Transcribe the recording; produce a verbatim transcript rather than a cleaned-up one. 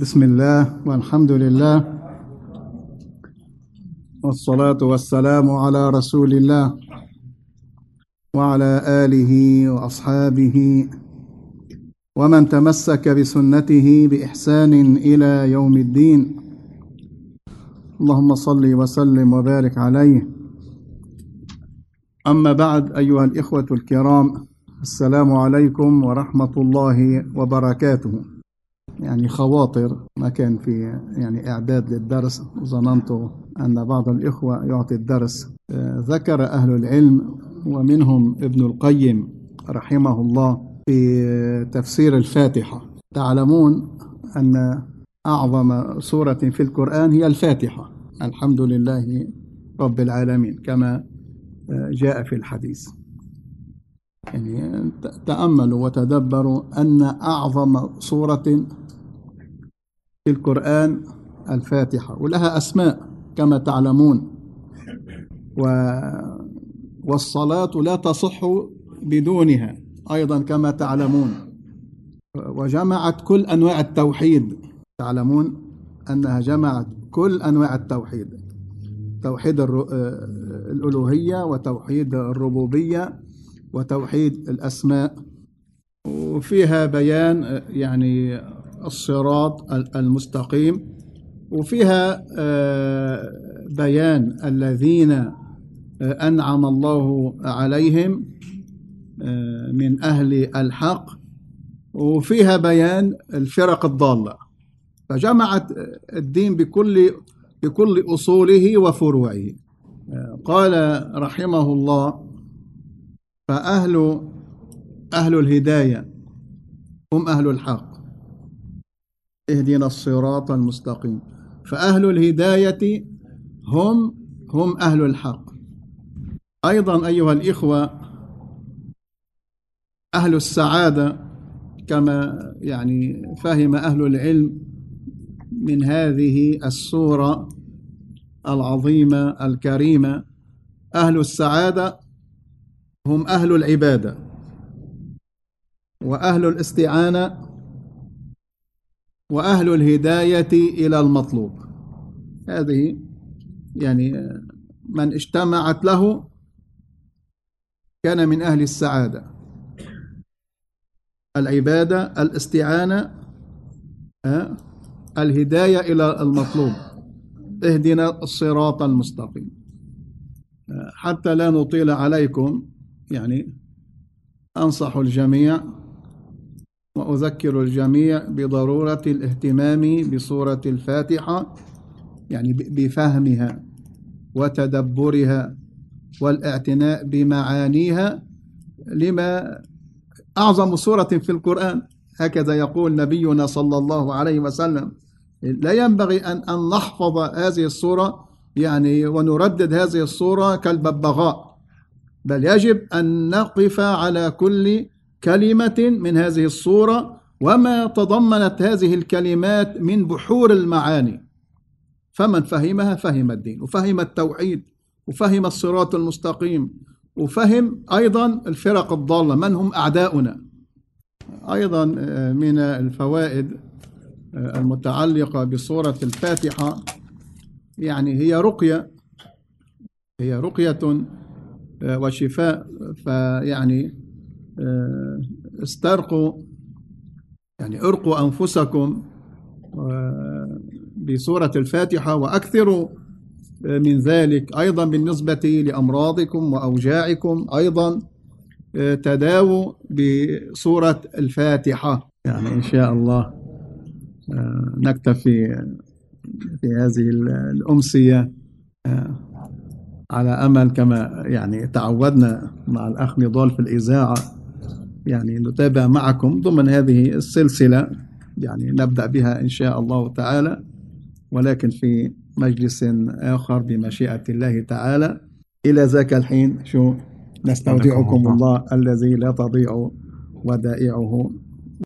بسم الله والحمد لله والصلاة والسلام على رسول الله وعلى آله وأصحابه ومن تمسك بسنته بإحسان إلى يوم الدين اللهم صل وسلم وبارك عليه. أما بعد، أيها الإخوة الكرام، السلام عليكم ورحمة الله وبركاته. يعني خواطر ما كان في يعني إعداد للدرس، ظننت أن بعض الإخوة يعطي الدرس. ذكر أهل العلم ومنهم ابن القيم رحمه الله في تفسير الفاتحة، تعلمون أن أعظم سورة في القرآن هي الفاتحة، الحمد لله رب العالمين، كما جاء في الحديث. يعني تأملوا وتدبروا أن أعظم سورة في القرآن الفاتحة، ولها أسماء كما تعلمون، والصلاة لا تصح بدونها أيضا كما تعلمون، وجمعت كل أنواع التوحيد. تعلمون أنها جمعت كل أنواع التوحيد، توحيد الألوهية وتوحيد الربوبية وتوحيد الأسماء، وفيها بيان يعني الصراط المستقيم، وفيها بيان الذين أنعم الله عليهم من أهل الحق، وفيها بيان الفرق الضالة. فجمعت الدين بكل بكل أصوله وفروعه. قال رحمه الله: فأهل أهل الهداية هم أهل الحق، اهدنا الصراط المستقيم. فأهل الهداية هم هم أهل الحق. أيضا أيها الإخوة، أهل السعادة كما يعني فهم أهل العلم من هذه السورة العظيمة الكريمة، أهل السعادة هم أهل العبادة، وأهل الاستعانة، وأهل الهداية إلى المطلوب. هذه يعني من اجتمعت له كان من أهل السعادة: العبادة، الاستعانة، أه؟ الهداية إلى المطلوب، اهدنا الصراط المستقيم. حتى لا نطيل عليكم، يعني أنصح الجميع وأذكر الجميع بضرورة الاهتمام بسورة الفاتحة، يعني بفهمها وتدبرها والاعتناء بمعانيها، لما أعظم سورة في القرآن. هكذا يقول نبينا صلى الله عليه وسلم: لا ينبغي أن أن نحفظ هذه السورة يعني ونردد هذه السورة كالببغاء، بل يجب أن نقف على كل كلمة من هذه السورة وما تضمنت هذه الكلمات من بحور المعاني. فمن فهمها فهم الدين، وفهم التوحيد، وفهم الصراط المستقيم، وفهم أيضا الفرق الضالة، من هم أعداؤنا. أيضا من الفوائد المتعلقة بسورة الفاتحة، يعني هي رقية، هي رقية وشفاء. فيعني استرقوا، يعني ارقوا أنفسكم بسورة الفاتحة، وأكثروا من ذلك أيضا بالنسبة لأمراضكم وأوجاعكم. أيضا تداووا بسورة الفاتحة. يعني إن شاء الله نكتفي في هذه الأمسية، على أمل كما يعني تعودنا مع الأخ نضال في الإذاعة يعني نتابع معكم ضمن هذه السلسلة، يعني نبدأ بها إن شاء الله تعالى، ولكن في مجلس آخر بمشيئة الله تعالى. إلى ذاك الحين، شو نستودعكم الله الذي لا تضيع ودائعه.